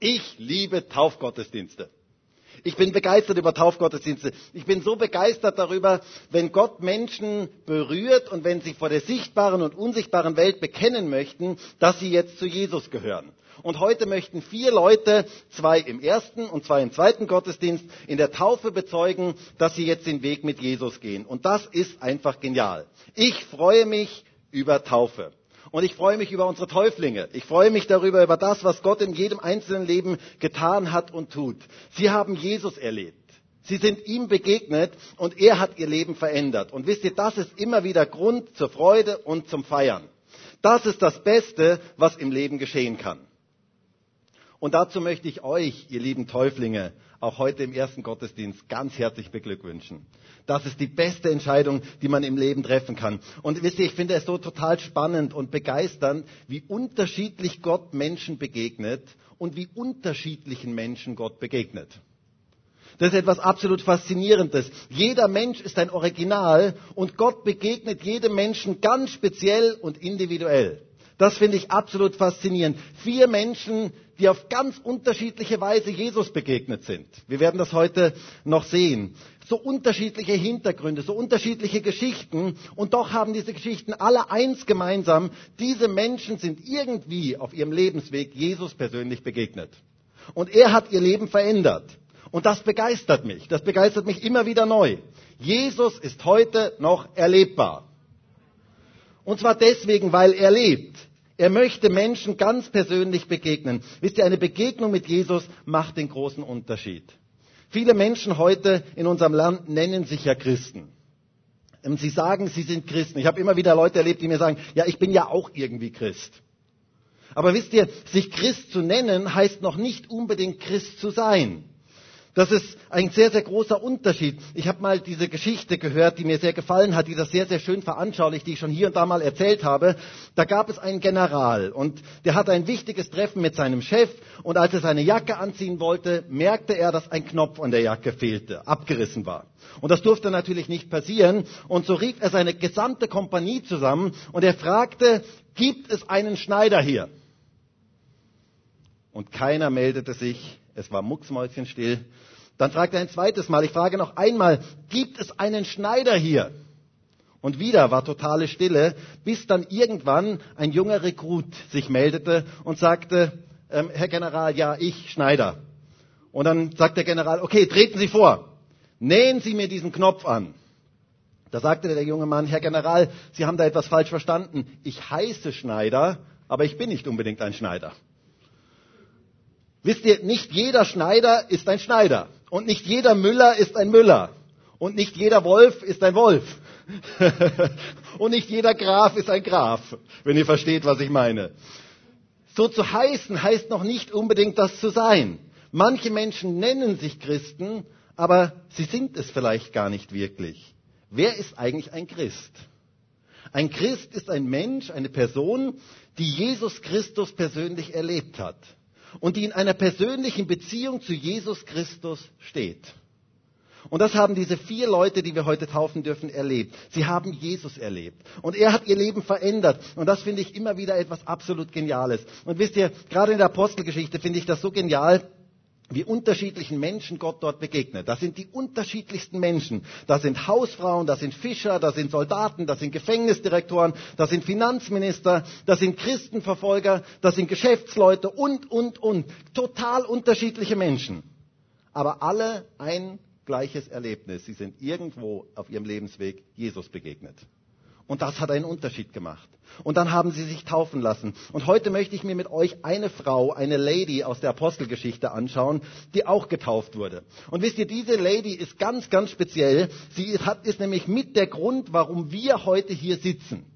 Ich liebe Taufgottesdienste. Ich bin begeistert über Taufgottesdienste. Ich bin so begeistert darüber, wenn Gott Menschen berührt und wenn sie vor der sichtbaren und unsichtbaren Welt bekennen möchten, dass sie jetzt zu Jesus gehören. Und heute möchten 4 Leute, 2 im ersten und 2 im zweiten Gottesdienst, in der Taufe bezeugen, dass sie jetzt den Weg mit Jesus gehen. Und das ist einfach genial. Ich freue mich über Taufe. Und ich freue mich über unsere Täuflinge. Ich freue mich darüber, über das, was Gott in jedem einzelnen Leben getan hat und tut. Sie haben Jesus erlebt. Sie sind ihm begegnet und er hat ihr Leben verändert. Und wisst ihr, das ist immer wieder Grund zur Freude und zum Feiern. Das ist das Beste, was im Leben geschehen kann. Und dazu möchte ich euch, ihr lieben Täuflinge, auch heute im ersten Gottesdienst ganz herzlich beglückwünschen. Das ist die beste Entscheidung, die man im Leben treffen kann. Und wisst ihr, ich finde es so total spannend und begeisternd, wie unterschiedlich Gott Menschen begegnet und wie unterschiedlichen Menschen Gott begegnet. Das ist etwas absolut Faszinierendes. Jeder Mensch ist ein Original und Gott begegnet jedem Menschen ganz speziell und individuell. Das finde ich absolut faszinierend. 4 Menschen, die auf ganz unterschiedliche Weise Jesus begegnet sind. Wir werden das heute noch sehen. So unterschiedliche Hintergründe, so unterschiedliche Geschichten. Und doch haben diese Geschichten alle eins gemeinsam. Diese Menschen sind irgendwie auf ihrem Lebensweg Jesus persönlich begegnet. Und er hat ihr Leben verändert. Und das begeistert mich. Das begeistert mich immer wieder neu. Jesus ist heute noch erlebbar. Und zwar deswegen, weil er lebt. Er möchte Menschen ganz persönlich begegnen. Wisst ihr, eine Begegnung mit Jesus macht den großen Unterschied. Viele Menschen heute in unserem Land nennen sich ja Christen. Und sie sagen, sie sind Christen. Ich habe immer wieder Leute erlebt, die mir sagen, ja, ich bin ja auch irgendwie Christ. Aber wisst ihr, sich Christ zu nennen, heißt noch nicht unbedingt Christ zu sein. Das ist ein sehr, sehr großer Unterschied. Ich habe mal diese Geschichte gehört, die mir sehr gefallen hat, die das sehr, sehr schön veranschaulicht, die ich schon hier und da mal erzählt habe. Da gab es einen General und der hatte ein wichtiges Treffen mit seinem Chef und als er seine Jacke anziehen wollte, merkte er, dass ein Knopf an der Jacke fehlte, abgerissen war. Und das durfte natürlich nicht passieren und so rief er seine gesamte Kompanie zusammen und er fragte, gibt es einen Schneider hier? Und keiner meldete sich. Es war mucksmäuschenstill. Dann fragt er ein zweites Mal, ich frage noch einmal, gibt es einen Schneider hier? Und wieder war totale Stille, bis dann irgendwann ein junger Rekrut sich meldete und sagte, Herr General, ja, ich Schneider. Und dann sagt der General, okay, treten Sie vor, nähen Sie mir diesen Knopf an. Da sagte der junge Mann, Herr General, Sie haben da etwas falsch verstanden. Ich heiße Schneider, aber ich bin nicht unbedingt ein Schneider. Wisst ihr, nicht jeder Schneider ist ein Schneider. Und nicht jeder Müller ist ein Müller. Und nicht jeder Wolf ist ein Wolf. Und nicht jeder Graf ist ein Graf, wenn ihr versteht, was ich meine. So zu heißen, heißt noch nicht unbedingt das zu sein. Manche Menschen nennen sich Christen, aber sie sind es vielleicht gar nicht wirklich. Wer ist eigentlich ein Christ? Ein Christ ist ein Mensch, eine Person, die Jesus Christus persönlich erlebt hat. Und die in einer persönlichen Beziehung zu Jesus Christus steht. Und das haben diese 4 Leute, die wir heute taufen dürfen, erlebt. Sie haben Jesus erlebt. Und er hat ihr Leben verändert. Und das finde ich immer wieder etwas absolut Geniales. Und wisst ihr, gerade in der Apostelgeschichte finde ich das so genial, wie unterschiedlichen Menschen Gott dort begegnet. Das sind die unterschiedlichsten Menschen. Das sind Hausfrauen, das sind Fischer, das sind Soldaten, das sind Gefängnisdirektoren, das sind Finanzminister, das sind Christenverfolger, das sind Geschäftsleute und. Total unterschiedliche Menschen. Aber alle ein gleiches Erlebnis. Sie sind irgendwo auf ihrem Lebensweg Jesus begegnet. Und das hat einen Unterschied gemacht. Und dann haben sie sich taufen lassen. Und heute möchte ich mir mit euch eine Frau, eine Lady aus der Apostelgeschichte anschauen, die auch getauft wurde. Und wisst ihr, diese Lady ist ganz, ganz speziell. Sie ist nämlich mit der Grund, warum wir heute hier sitzen.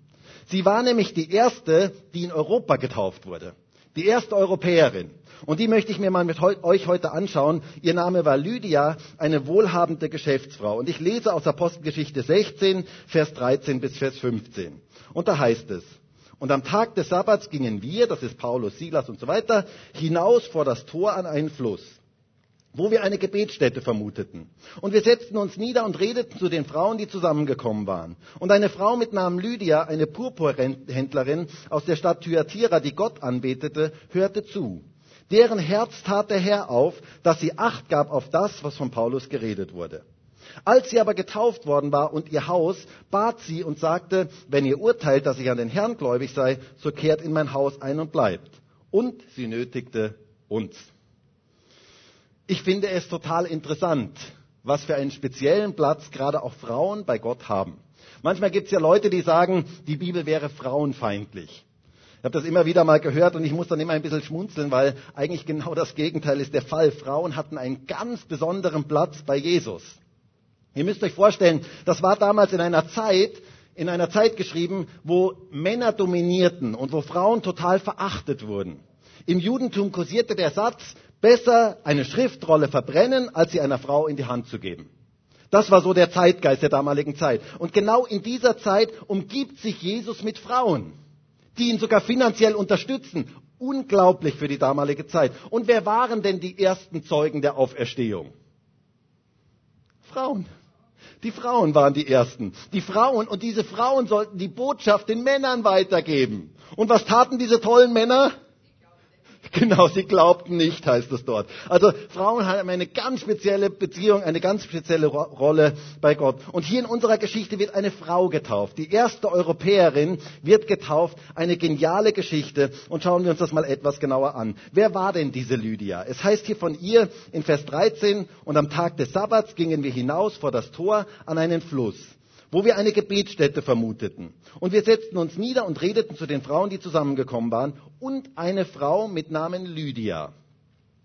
Sie war nämlich die erste, die in Europa getauft wurde. Die erste Europäerin. Und die möchte ich mir mal mit euch heute anschauen. Ihr Name war Lydia, eine wohlhabende Geschäftsfrau. Und ich lese aus Apostelgeschichte 16, Vers 13 bis Vers 15. Und da heißt es, und am Tag des Sabbats gingen wir, das ist Paulus, Silas und so weiter, hinaus vor das Tor an einen Fluss, wo wir eine Gebetsstätte vermuteten. Und wir setzten uns nieder und redeten zu den Frauen, die zusammengekommen waren. Und eine Frau mit Namen Lydia, eine Purpurhändlerin aus der Stadt Thyatira, die Gott anbetete, hörte zu. deren Herz tat der Herr auf, dass sie Acht gab auf das, was von Paulus geredet wurde. Als sie aber getauft worden war und ihr Haus, bat sie und sagte, wenn ihr urteilt, dass ich an den Herrn gläubig sei, so kehrt in mein Haus ein und bleibt. Und sie nötigte uns. Ich finde es total interessant, was für einen speziellen Platz gerade auch Frauen bei Gott haben. Manchmal gibt es ja Leute, die sagen, die Bibel wäre frauenfeindlich. Ich habe das immer wieder mal gehört und ich muss dann immer ein bisschen schmunzeln, weil eigentlich genau das Gegenteil ist der Fall. Frauen hatten einen ganz besonderen Platz bei Jesus. Ihr müsst euch vorstellen, das war damals in einer Zeit geschrieben, wo Männer dominierten und wo Frauen total verachtet wurden. Im Judentum kursierte der Satz, besser eine Schriftrolle verbrennen, als sie einer Frau in die Hand zu geben. Das war so der Zeitgeist der damaligen Zeit. Und genau in dieser Zeit umgibt sich Jesus mit Frauen, die ihn sogar finanziell unterstützen. Unglaublich für die damalige Zeit. Und wer waren denn die ersten Zeugen der Auferstehung? Frauen. Die Frauen waren die Ersten. Die Frauen und diese Frauen sollten die Botschaft den Männern weitergeben. Und was taten diese tollen Männer? Genau, sie glaubten nicht, heißt es dort. Also Frauen haben eine ganz spezielle Beziehung, eine ganz spezielle Rolle bei Gott. Und hier in unserer Geschichte wird eine Frau getauft. Die erste Europäerin wird getauft. Eine geniale Geschichte. Und schauen wir uns das mal etwas genauer an. Wer war denn diese Lydia? Es heißt hier von ihr in Vers 13, und am Tag des Sabbats gingen wir hinaus vor das Tor an einen Fluss, wo wir eine Gebetsstätte vermuteten. Und wir setzten uns nieder und redeten zu den Frauen, die zusammengekommen waren, und eine Frau mit Namen Lydia,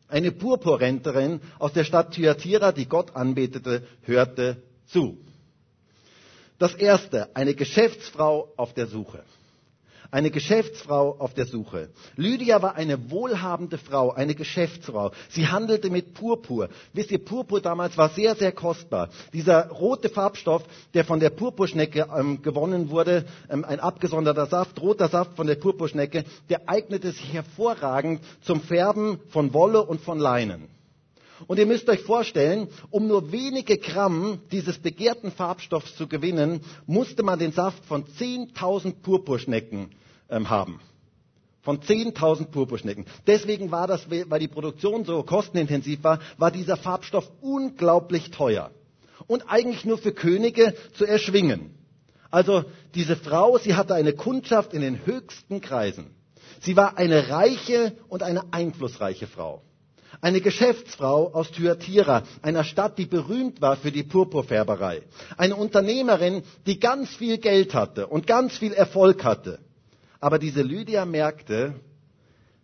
eine Purpurrenterin aus der Stadt Thyatira, die Gott anbetete, hörte zu. Das Erste, eine Geschäftsfrau auf der Suche. Eine Geschäftsfrau auf der Suche. Lydia war eine wohlhabende Frau, eine Geschäftsfrau. Sie handelte mit Purpur. Wisst ihr, Purpur damals war sehr, sehr kostbar. Dieser rote Farbstoff, der von der Purpurschnecke gewonnen wurde, ein abgesonderter Saft, roter Saft von der Purpurschnecke, der eignete sich hervorragend zum Färben von Wolle und von Leinen. Und ihr müsst euch vorstellen, um nur wenige Gramm dieses begehrten Farbstoffs zu gewinnen, musste man den Saft von 10.000 Purpurschnecken haben. Von 10.000 Purpurschnecken. Deswegen war das, weil die Produktion so kostenintensiv war dieser Farbstoff unglaublich teuer. Und eigentlich nur für Könige zu erschwingen. Also diese Frau, sie hatte eine Kundschaft in den höchsten Kreisen. Sie war eine reiche und eine einflussreiche Frau. Eine Geschäftsfrau aus Thyatira, einer Stadt, die berühmt war für die Purpurfärberei. Eine Unternehmerin, die ganz viel Geld hatte und ganz viel Erfolg hatte. Aber diese Lydia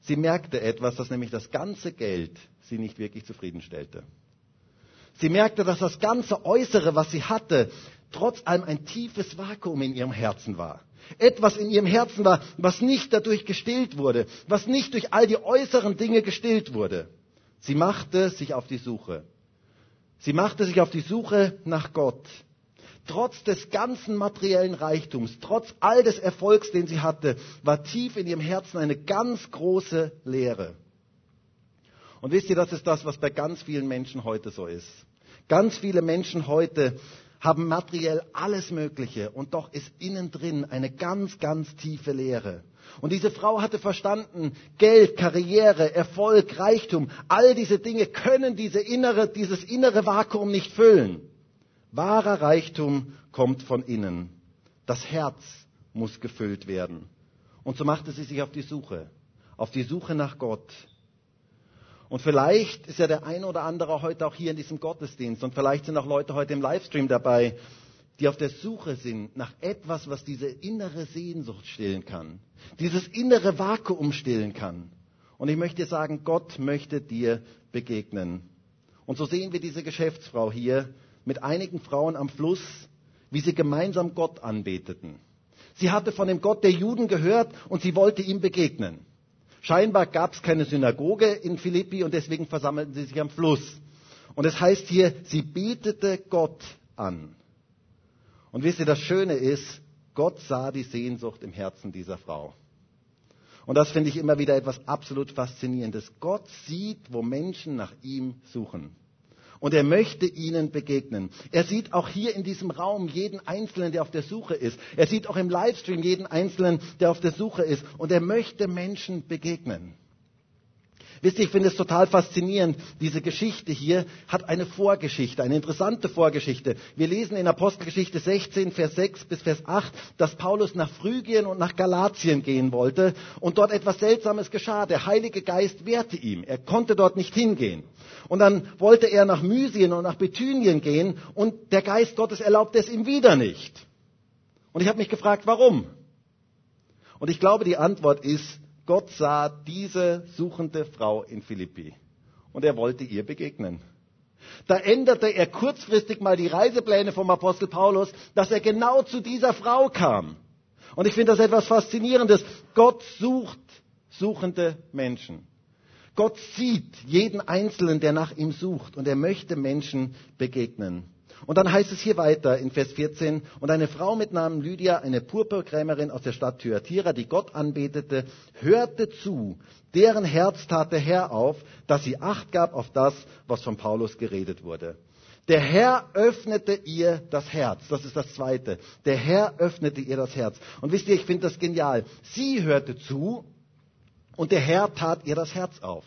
sie merkte etwas, dass nämlich das ganze Geld sie nicht wirklich zufriedenstellte. Sie merkte, dass das ganze Äußere, was sie hatte, trotz allem ein tiefes Vakuum in ihrem Herzen war. Etwas in ihrem Herzen war, was nicht dadurch gestillt wurde, was nicht durch all die äußeren Dinge gestillt wurde. Sie machte sich auf die Suche. Sie machte sich auf die Suche nach Gott. Trotz des ganzen materiellen Reichtums, trotz all des Erfolgs, den sie hatte, war tief in ihrem Herzen eine ganz große Leere. Und wisst ihr, das ist das, was bei ganz vielen Menschen heute so ist. Ganz viele Menschen heute haben materiell alles Mögliche und doch ist innen drin eine ganz, ganz tiefe Leere. Und diese Frau hatte verstanden, Geld, Karriere, Erfolg, Reichtum, all diese Dinge können dieses innere Vakuum nicht füllen. Wahrer Reichtum kommt von innen. Das Herz muss gefüllt werden. Und so machte sie sich auf die Suche nach Gott. Und vielleicht ist ja der eine oder andere heute auch hier in diesem Gottesdienst und vielleicht sind auch Leute heute im Livestream dabei, die auf der Suche sind nach etwas, was diese innere Sehnsucht stillen kann, dieses innere Vakuum stillen kann. Und ich möchte sagen, Gott möchte dir begegnen. Und so sehen wir diese Geschäftsfrau hier mit einigen Frauen am Fluss, wie sie gemeinsam Gott anbeteten. Sie hatte von dem Gott der Juden gehört und sie wollte ihm begegnen. Scheinbar gab es keine Synagoge in Philippi und deswegen versammelten sie sich am Fluss. Und es heißt hier, sie betete Gott an. Und wisst ihr, das Schöne ist, Gott sah die Sehnsucht im Herzen dieser Frau. Und das finde ich immer wieder etwas absolut Faszinierendes. Gott sieht, wo Menschen nach ihm suchen. Und er möchte ihnen begegnen. Er sieht auch hier in diesem Raum jeden Einzelnen, der auf der Suche ist. Er sieht auch im Livestream jeden Einzelnen, der auf der Suche ist. Und er möchte Menschen begegnen. Wisst ihr, ich finde es total faszinierend. Diese Geschichte hier hat eine Vorgeschichte, eine interessante Vorgeschichte. Wir lesen in Apostelgeschichte 16, Vers 6 bis Vers 8, dass Paulus nach Phrygien und nach Galatien gehen wollte und dort etwas Seltsames geschah. Der Heilige Geist wehrte ihm. Er konnte dort nicht hingehen. Und dann wollte er nach Mysien und nach Bithynien gehen und der Geist Gottes erlaubte es ihm wieder nicht. Und ich habe mich gefragt, warum? Und ich glaube, die Antwort ist, Gott sah diese suchende Frau in Philippi und er wollte ihr begegnen. Da änderte er kurzfristig mal die Reisepläne vom Apostel Paulus, dass er genau zu dieser Frau kam. Und ich finde das etwas Faszinierendes. Gott sucht suchende Menschen. Gott sieht jeden Einzelnen, der nach ihm sucht und er möchte Menschen begegnen. Und dann heißt es hier weiter in Vers 14, und eine Frau mit Namen Lydia, eine Purpurkrämerin aus der Stadt Thyatira, die Gott anbetete, hörte zu, deren Herz tat der Herr auf, dass sie Acht gab auf das, was von Paulus geredet wurde. Der Herr öffnete ihr das Herz. Das ist das Zweite. Der Herr öffnete ihr das Herz. Und wisst ihr, ich finde das genial. Sie hörte zu und der Herr tat ihr das Herz auf.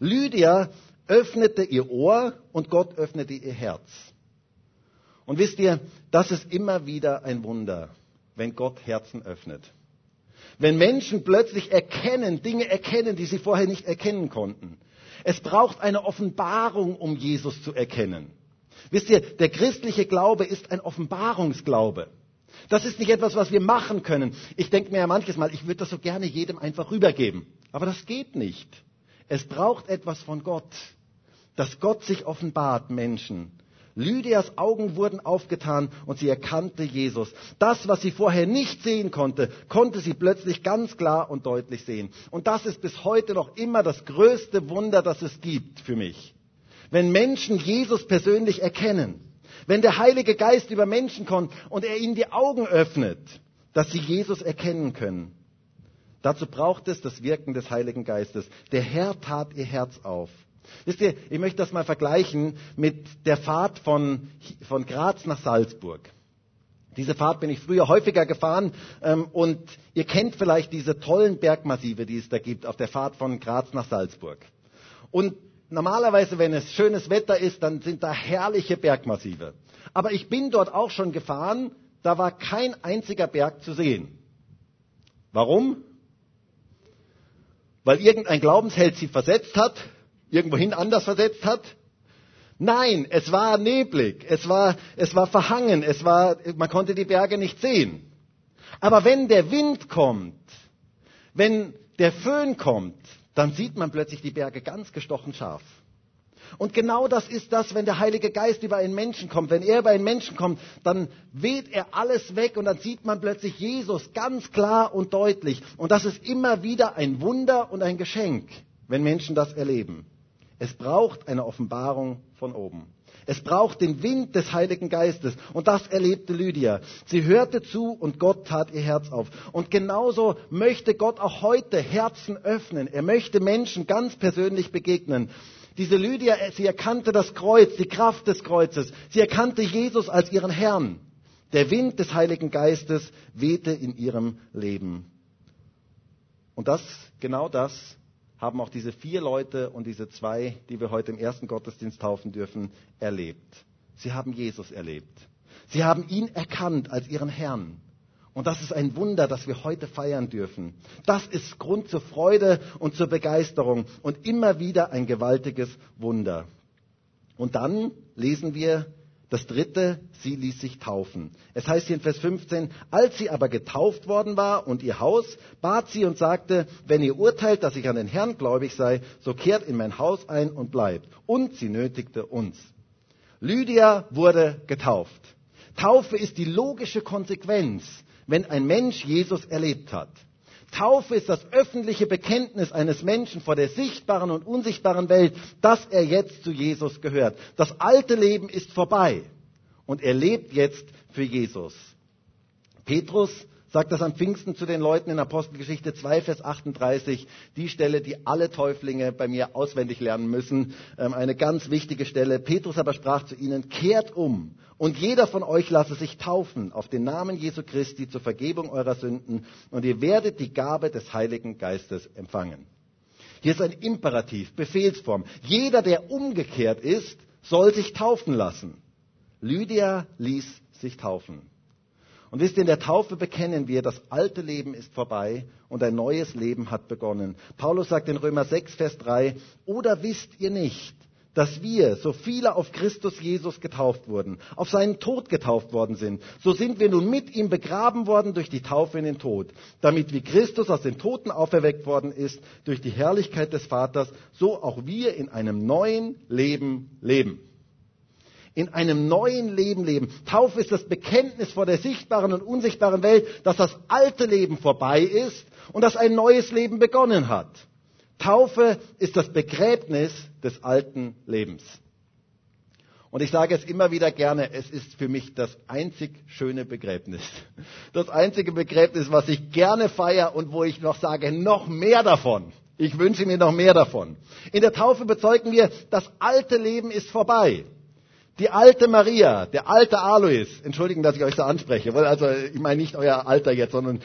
Lydia öffnete ihr Ohr und Gott öffnete ihr Herz. Und wisst ihr, das ist immer wieder ein Wunder, wenn Gott Herzen öffnet. Wenn Menschen plötzlich Dinge erkennen, die sie vorher nicht erkennen konnten. Es braucht eine Offenbarung, um Jesus zu erkennen. Wisst ihr, der christliche Glaube ist ein Offenbarungsglaube. Das ist nicht etwas, was wir machen können. Ich denke mir ja manches Mal, ich würde das so gerne jedem einfach rübergeben. Aber das geht nicht. Es braucht etwas von Gott, dass Gott sich offenbart Menschen. Lydias Augen wurden aufgetan und sie erkannte Jesus. Das, was sie vorher nicht sehen konnte, konnte sie plötzlich ganz klar und deutlich sehen. Und das ist bis heute noch immer das größte Wunder, das es gibt für mich. Wenn Menschen Jesus persönlich erkennen, wenn der Heilige Geist über Menschen kommt und er ihnen die Augen öffnet, dass sie Jesus erkennen können. Dazu braucht es das Wirken des Heiligen Geistes. Der Herr tat ihr Herz auf. Wisst ihr, ich möchte das mal vergleichen mit der Fahrt von Graz nach Salzburg. Diese Fahrt bin ich früher häufiger gefahren und ihr kennt vielleicht diese tollen Bergmassive, die es da gibt auf der Fahrt von Graz nach Salzburg. Und normalerweise, wenn es schönes Wetter ist, dann sind da herrliche Bergmassive. Aber ich bin dort auch schon gefahren, da war kein einziger Berg zu sehen. Warum? Weil irgendein Glaubensheld sie versetzt hat. Irgendwohin anders versetzt hat? Nein, es war neblig, es war verhangen, man konnte die Berge nicht sehen. Aber wenn der Wind kommt, wenn der Föhn kommt, dann sieht man plötzlich die Berge ganz gestochen scharf. Und genau das ist das, wenn der Heilige Geist über einen Menschen kommt. Wenn er über einen Menschen kommt, dann weht er alles weg und dann sieht man plötzlich Jesus ganz klar und deutlich. Und das ist immer wieder ein Wunder und ein Geschenk, wenn Menschen das erleben. Es braucht eine Offenbarung von oben. Es braucht den Wind des Heiligen Geistes. Und das erlebte Lydia. Sie hörte zu und Gott tat ihr Herz auf. Und genauso möchte Gott auch heute Herzen öffnen. Er möchte Menschen ganz persönlich begegnen. Diese Lydia, sie erkannte das Kreuz, die Kraft des Kreuzes. Sie erkannte Jesus als ihren Herrn. Der Wind des Heiligen Geistes wehte in ihrem Leben. Und genau das haben auch diese 4 Leute und diese 2, die wir heute im ersten Gottesdienst taufen dürfen, erlebt. Sie haben Jesus erlebt. Sie haben ihn erkannt als ihren Herrn. Und das ist ein Wunder, das wir heute feiern dürfen. Das ist Grund zur Freude und zur Begeisterung und immer wieder ein gewaltiges Wunder. Und dann lesen wir das Dritte, sie ließ sich taufen. Es heißt hier in Vers 15, als sie aber getauft worden war und ihr Haus, bat sie und sagte, wenn ihr urteilt, dass ich an den Herrn gläubig sei, so kehrt in mein Haus ein und bleibt. Und sie nötigte uns. Lydia wurde getauft. Taufe ist die logische Konsequenz, wenn ein Mensch Jesus erlebt hat. Taufe ist das öffentliche Bekenntnis eines Menschen vor der sichtbaren und unsichtbaren Welt, dass er jetzt zu Jesus gehört. Das alte Leben ist vorbei und er lebt jetzt für Jesus. Petrus sagt das am Pfingsten zu den Leuten in Apostelgeschichte 2, Vers 38, die Stelle, die alle Täuflinge bei mir auswendig lernen müssen, eine ganz wichtige Stelle. Petrus aber sprach zu ihnen, kehrt um und jeder von euch lasse sich taufen auf den Namen Jesu Christi zur Vergebung eurer Sünden und ihr werdet die Gabe des Heiligen Geistes empfangen. Hier ist ein Imperativ, Befehlsform. Jeder, der umgekehrt ist, soll sich taufen lassen. Lydia ließ sich taufen. Und wisst ihr, in der Taufe bekennen wir, das alte Leben ist vorbei und ein neues Leben hat begonnen. Paulus sagt in Römer 6, Vers 3, oder wisst ihr nicht, dass wir, so viele auf Christus Jesus getauft wurden, auf seinen Tod getauft worden sind, so sind wir nun mit ihm begraben worden durch die Taufe in den Tod, damit wie Christus aus den Toten auferweckt worden ist, durch die Herrlichkeit des Vaters, so auch wir in einem neuen Leben leben. In einem neuen Leben leben. Taufe ist das Bekenntnis vor der sichtbaren und unsichtbaren Welt, dass das alte Leben vorbei ist und dass ein neues Leben begonnen hat. Taufe ist das Begräbnis des alten Lebens. Und ich sage es immer wieder gerne, es ist für mich das einzig schöne Begräbnis. Das einzige Begräbnis, was ich gerne feiere und wo ich noch sage, noch mehr davon. Ich wünsche mir noch mehr davon. In der Taufe bezeugen wir, das alte Leben ist vorbei. Die alte Maria, der alte Alois, entschuldigen, dass ich euch so anspreche, also ich meine nicht euer Alter jetzt, sondern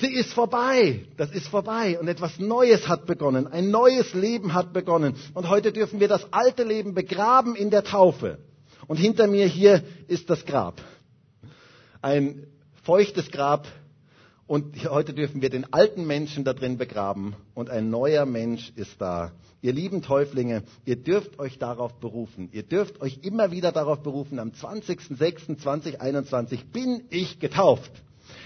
sie ist vorbei, das ist vorbei und etwas Neues hat begonnen, ein neues Leben hat begonnen und heute dürfen wir das alte Leben begraben in der Taufe und hinter mir hier ist das Grab, ein feuchtes Grab und heute dürfen wir den alten Menschen da drin begraben und ein neuer Mensch ist da. Ihr lieben Täuflinge, ihr dürft euch darauf berufen. Ihr dürft euch immer wieder darauf berufen. Am 20.06.2021 bin ich getauft.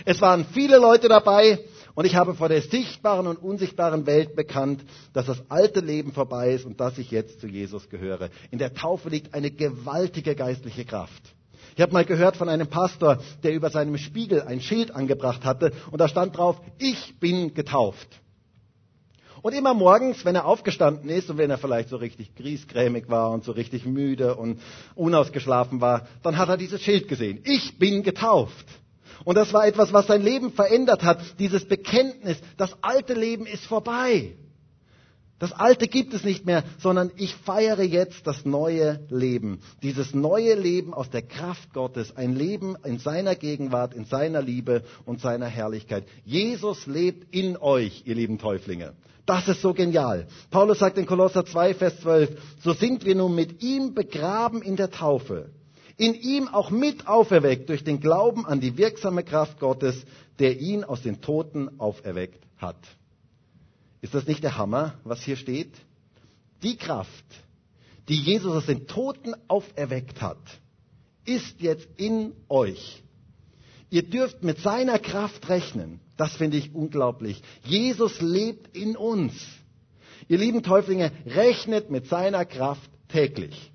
Es waren viele Leute dabei und ich habe vor der sichtbaren und unsichtbaren Welt bekannt, dass das alte Leben vorbei ist und dass ich jetzt zu Jesus gehöre. In der Taufe liegt eine gewaltige geistliche Kraft. Ich habe mal gehört von einem Pastor, der über seinem Spiegel ein Schild angebracht hatte und da stand drauf, ich bin getauft. Und immer morgens, wenn er aufgestanden ist und wenn er vielleicht so richtig griesgrämig war und so richtig müde und unausgeschlafen war, dann hat er dieses Schild gesehen. Ich bin getauft. Und das war etwas, was sein Leben verändert hat. Dieses Bekenntnis, das alte Leben ist vorbei. Das alte gibt es nicht mehr, sondern ich feiere jetzt das neue Leben. Dieses neue Leben aus der Kraft Gottes. Ein Leben in seiner Gegenwart, in seiner Liebe und seiner Herrlichkeit. Jesus lebt in euch, ihr lieben Täuflinge. Das ist so genial. Paulus sagt in Kolosser 2, Vers 12, so sind wir nun mit ihm begraben in der Taufe, in ihm auch mit auferweckt durch den Glauben an die wirksame Kraft Gottes, der ihn aus den Toten auferweckt hat. Ist das nicht der Hammer, was hier steht? Die Kraft, die Jesus aus den Toten auferweckt hat, ist jetzt in euch. Ihr dürft mit seiner Kraft rechnen. Das finde ich unglaublich. Jesus lebt in uns. Ihr lieben Täuflinge, rechnet mit seiner Kraft täglich.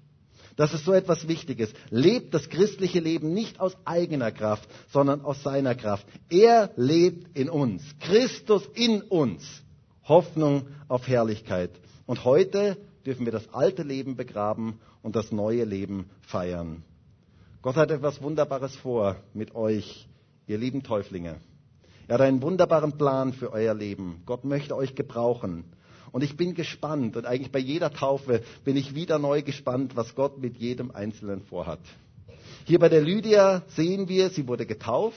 Das ist so etwas Wichtiges. Lebt das christliche Leben nicht aus eigener Kraft, sondern aus seiner Kraft. Er lebt in uns. Christus in uns. Hoffnung auf Herrlichkeit. Und heute dürfen wir das alte Leben begraben und das neue Leben feiern. Gott hat etwas Wunderbares vor mit euch, ihr lieben Täuflinge. Er hat einen wunderbaren Plan für euer Leben. Gott möchte euch gebrauchen. Und ich bin gespannt, und eigentlich bei jeder Taufe bin ich wieder neu gespannt, was Gott mit jedem Einzelnen vorhat. Hier bei der Lydia sehen wir, sie wurde getauft.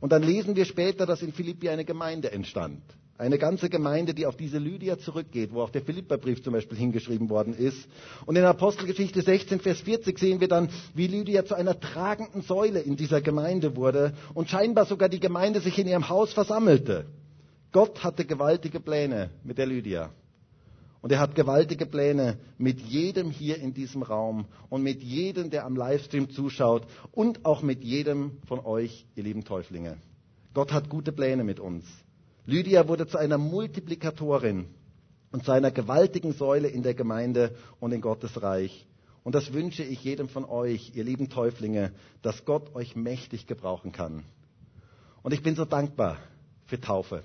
Und dann lesen wir später, dass in Philippi eine Gemeinde entstand. Eine ganze Gemeinde, die auf diese Lydia zurückgeht, wo auch der Philipperbrief zum Beispiel hingeschrieben worden ist. Und in Apostelgeschichte 16, Vers 40 sehen wir dann, wie Lydia zu einer tragenden Säule in dieser Gemeinde wurde und scheinbar sogar die Gemeinde sich in ihrem Haus versammelte. Gott hatte gewaltige Pläne mit der Lydia. Und er hat gewaltige Pläne mit jedem hier in diesem Raum und mit jedem, der am Livestream zuschaut und auch mit jedem von euch, ihr lieben Täuflinge. Gott hat gute Pläne mit uns. Lydia wurde zu einer Multiplikatorin und zu einer gewaltigen Säule in der Gemeinde und in Gottes Reich. Und das wünsche ich jedem von euch, ihr lieben Täuflinge, dass Gott euch mächtig gebrauchen kann. Und ich bin so dankbar für Taufe.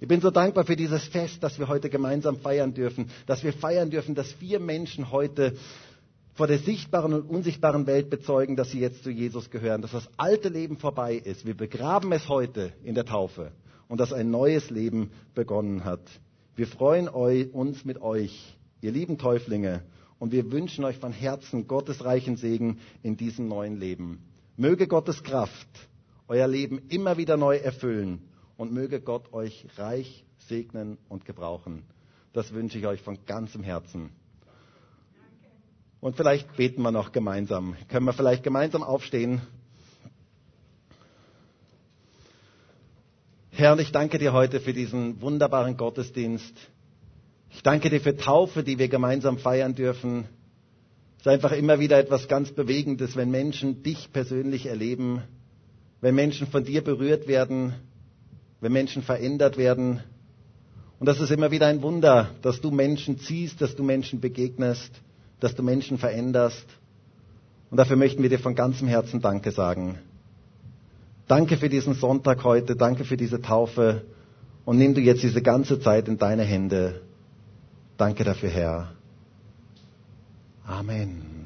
Ich bin so dankbar für dieses Fest, das wir heute gemeinsam feiern dürfen. Dass wir feiern dürfen, dass 4 Menschen heute vor der sichtbaren und unsichtbaren Welt bezeugen, dass sie jetzt zu Jesus gehören. Dass das alte Leben vorbei ist. Wir begraben es heute in der Taufe. Und dass ein neues Leben begonnen hat. Wir freuen uns mit euch, ihr lieben Täuflinge. Und wir wünschen euch von Herzen Gottes reichen Segen in diesem neuen Leben. Möge Gottes Kraft euer Leben immer wieder neu erfüllen. Und möge Gott euch reich segnen und gebrauchen. Das wünsche ich euch von ganzem Herzen. Und vielleicht beten wir noch gemeinsam. Können wir vielleicht gemeinsam aufstehen? Herr, und ich danke dir heute für diesen wunderbaren Gottesdienst. Ich danke dir für Taufe, die wir gemeinsam feiern dürfen. Es ist einfach immer wieder etwas ganz Bewegendes, wenn Menschen dich persönlich erleben, wenn Menschen von dir berührt werden, wenn Menschen verändert werden. Und das ist immer wieder ein Wunder, dass du Menschen ziehst, dass du Menschen begegnest, dass du Menschen veränderst. Und dafür möchten wir dir von ganzem Herzen Danke sagen. Danke für diesen Sonntag heute, danke für diese Taufe. Und nimm du jetzt diese ganze Zeit in deine Hände. Danke dafür, Herr. Amen.